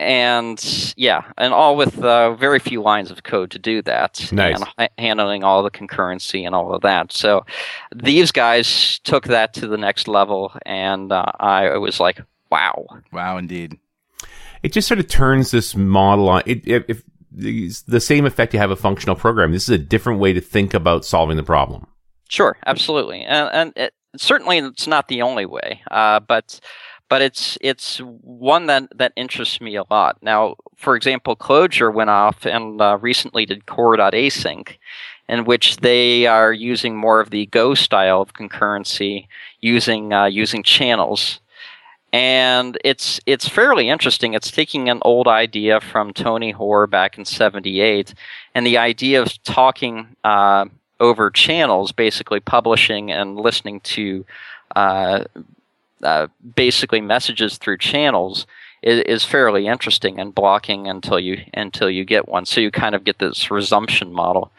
and yeah, and all with uh, very few lines of code to do that. Nice. And handling all the concurrency and all of that. So these guys took that to the next level, and uh, I was like, wow. Wow, indeed. It just sort of turns this model on. It, it, if it's the same effect you have a functional program. This is a different way to think about solving the problem. Sure, absolutely. And, and it, certainly it's not the only way, uh, but... But it's it's one that, that interests me a lot. Now, for example, Clojure went off and uh, recently did core.async, in which they are using more of the Go style of concurrency using uh, using channels. And it's it's fairly interesting. It's taking an old idea from Tony Hoare back in seventy-eight, and the idea of talking uh, over channels, basically publishing and listening to uh Uh, basically messages through channels is, is fairly interesting, and blocking until you until you get one. So you kind of get this resumption model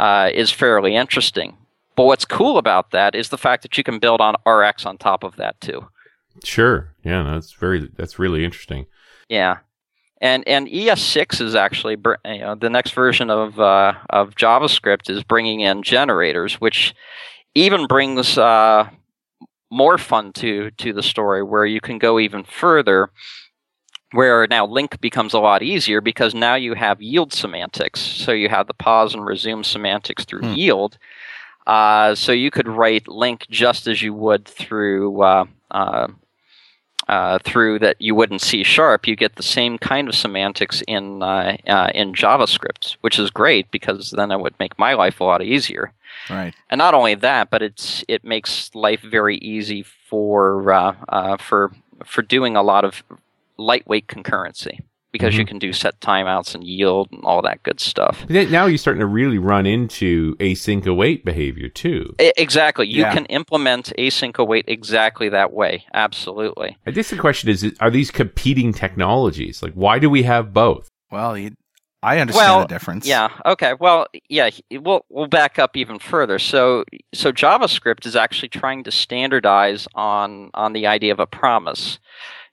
uh, is fairly interesting. But what's cool about that is the fact that you can build on Rx on top of that too. Sure. Yeah, no, that's very that's really interesting. Yeah. And and E S six is actually, you know, the next version of uh, of JavaScript is bringing in generators, which even brings uh more fun to to the story, where you can go even further, where now link becomes a lot easier, because now you have yield semantics. So you have the pause and resume semantics through hmm. yield. Uh, so you could write link just as you would through uh, uh, uh, through that you would in C sharp. You get the same kind of semantics in uh, uh, in JavaScript, which is great, because then it would make my life a lot easier. Right, and not only that, but it's it makes life very easy for uh, uh, for for doing a lot of lightweight concurrency, because mm-hmm. you can do set timeouts and yield and all that good stuff. Now you're starting to really run into async await behavior too. I, exactly, you yeah. can implement async await exactly that way. Absolutely. I guess the question is: are these competing technologies? Like, why do we have both? Well, you. I understand well, the difference. Yeah. Okay. Well, yeah, we'll we'll back up even further. So so JavaScript is actually trying to standardize on on the idea of a promise.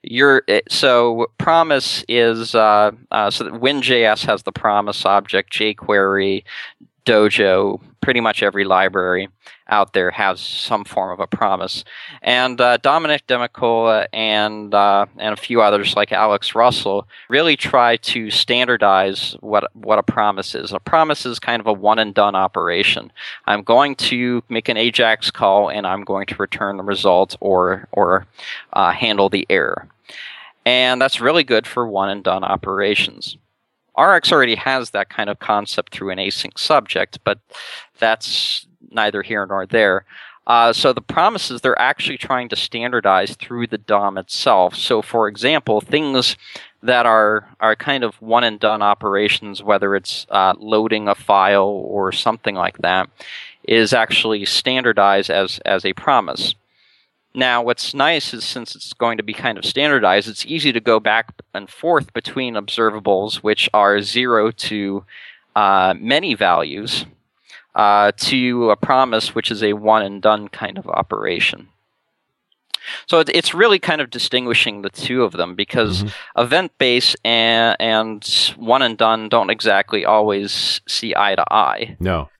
You're, so promise is uh, uh, so that Win.js has the promise object, jQuery, Dojo, pretty much every library out there has some form of a promise. And uh, Dominic DeMicola and uh, and a few others like Alex Russell really try to standardize what what a promise is. A promise is kind of a one-and-done operation. I'm going to make an AJAX call, and I'm going to return the result or, or uh, handle the error. And that's really good for one-and-done operations. Rx already has that kind of concept through an async subject, but that's neither here nor there. Uh, so the promises, they're actually trying to standardize through the D O M itself. So, for example, things that are, are kind of one-and-done operations, whether it's uh, loading a file or something like that, is actually standardized as, as a promise. Now, what's nice is since it's going to be kind of standardized, it's easy to go back and forth between observables, which are zero to uh, many values, uh, to a promise, which is a one-and-done kind of operation. So it's really kind of distinguishing the two of them, because mm-hmm. event-based and, and one-and-done don't exactly always see eye to eye. No.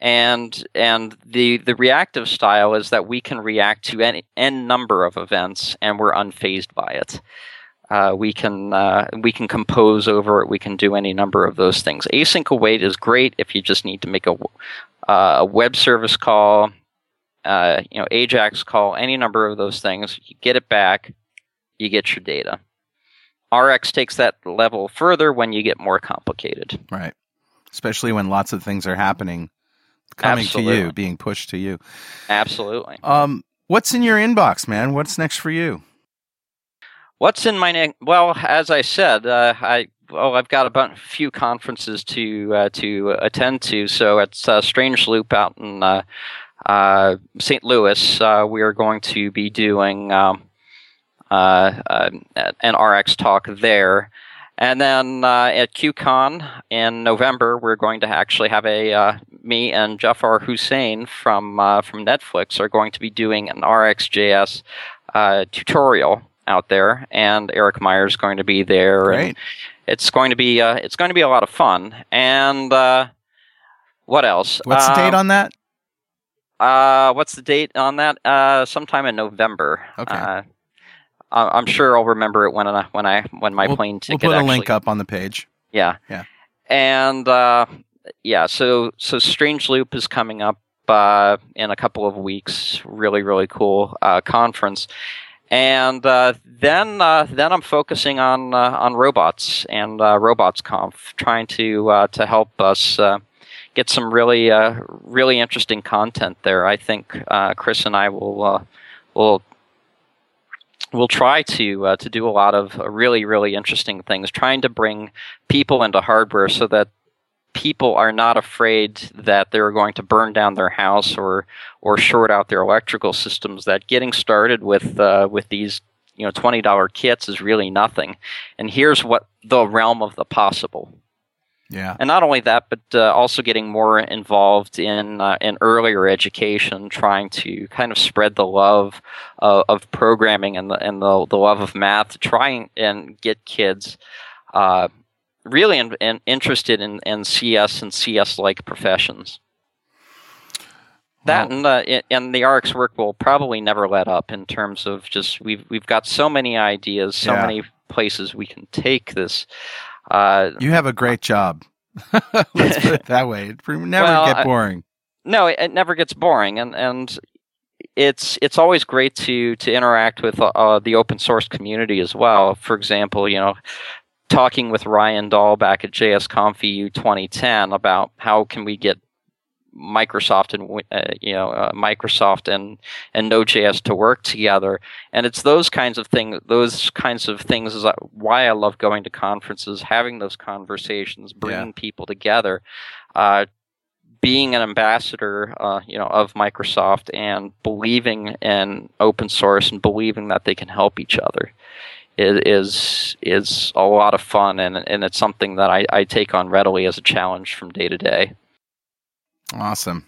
And and the, the reactive style is that we can react to any n number of events, and we're unfazed by it. Uh, we can uh, we can compose over it. We can do any number of those things. Async await is great if you just need to make a uh, a web service call, uh, you know, AJAX call, any number of those things. You get it back, you get your data. Rx takes that level further when you get more complicated, right? Especially when lots of things are happening. Coming Absolutely. to you, being pushed to you. Absolutely. Um, what's in your inbox, man? What's next for you? What's in my ne- well, as I said, uh, I well, I've got a bunch, few conferences to uh, to attend to. So it's uh, Strange Loop out in uh, uh, Saint Louis. Uh, we are going to be doing um, uh, uh, an Rx talk there. And then uh, at QCon in November, we're going to actually have a uh, me and Jafar Hussein from uh, from Netflix are going to be doing an RxJS uh, tutorial out there, and Eric Meyer is going to be there. Great. And it's going to be uh, it's going to be a lot of fun. And uh, what else? What's um, the date on that? Uh, what's the date on that? Uh, sometime in November. Okay. Uh, I'm sure I'll remember it when I when I when my we'll, plane ticket. We'll put a actually. link up on the page. Yeah, yeah, and uh, yeah. So so Strange Loop is coming up uh, in a couple of weeks. Really really cool uh, conference, and uh, then uh, then I'm focusing on uh, on robots and uh, RobotsConf, trying to uh, to help us uh, get some really uh, really interesting content there. I think uh, Chris and I will uh, will. We'll try to uh, to do a lot of really, really interesting things, trying to bring people into hardware so that people are not afraid that they're going to burn down their house or or short out their electrical systems, that getting started with uh, with these you know twenty dollar kits is really nothing. And here's what the realm of the possible. Yeah. And not only that, but uh, also getting more involved in uh, in earlier education, trying to kind of spread the love uh, of programming and the and the, the love of math, trying and get kids uh, really in, in interested in, in C S and C S-like professions. That and the and the Rx work will probably never let up in terms of just we've we've got so many ideas, so yeah. many places we can take this. Uh, you have a great job. Let's put it that way. It never well, get boring. I, no, it, it never gets boring, and and it's it's always great to to interact with uh, the open source community as well. For example, you know, talking with Ryan Dahl back at JSConf E U twenty ten about how can we get Microsoft and uh, you know uh, Microsoft and and Node.js to work together, and it's those kinds of things. Those kinds of things is why I love going to conferences, having those conversations, bringing yeah. people together, uh, being an ambassador, uh, you know, of Microsoft, and believing in open source and believing that they can help each other. It is is a lot of fun, and and it's something that I, I take on readily as a challenge from day to day. Awesome.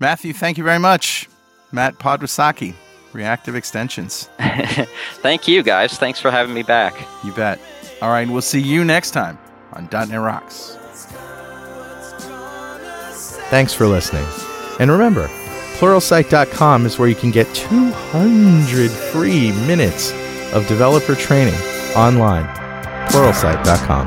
Matthew, thank you very much. Matt Podwysocki, Reactive Extensions. Thank you, guys. Thanks for having me back. You bet. All right, we'll see you next time on dot net Rocks. Thanks for listening. And remember, Pluralsight dot com is where you can get two hundred free minutes of developer training online. Pluralsight dot com.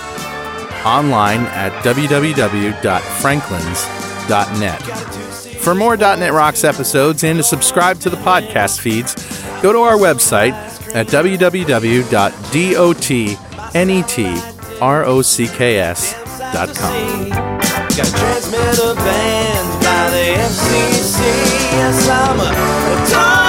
Online at w w w dot franklins dot net. For more .dot net Rocks episodes and to subscribe to the podcast feeds, go to our website at w w w dot dot net rocks dot com. Got transmitted banned by the F C C. Yes, I'm a dog.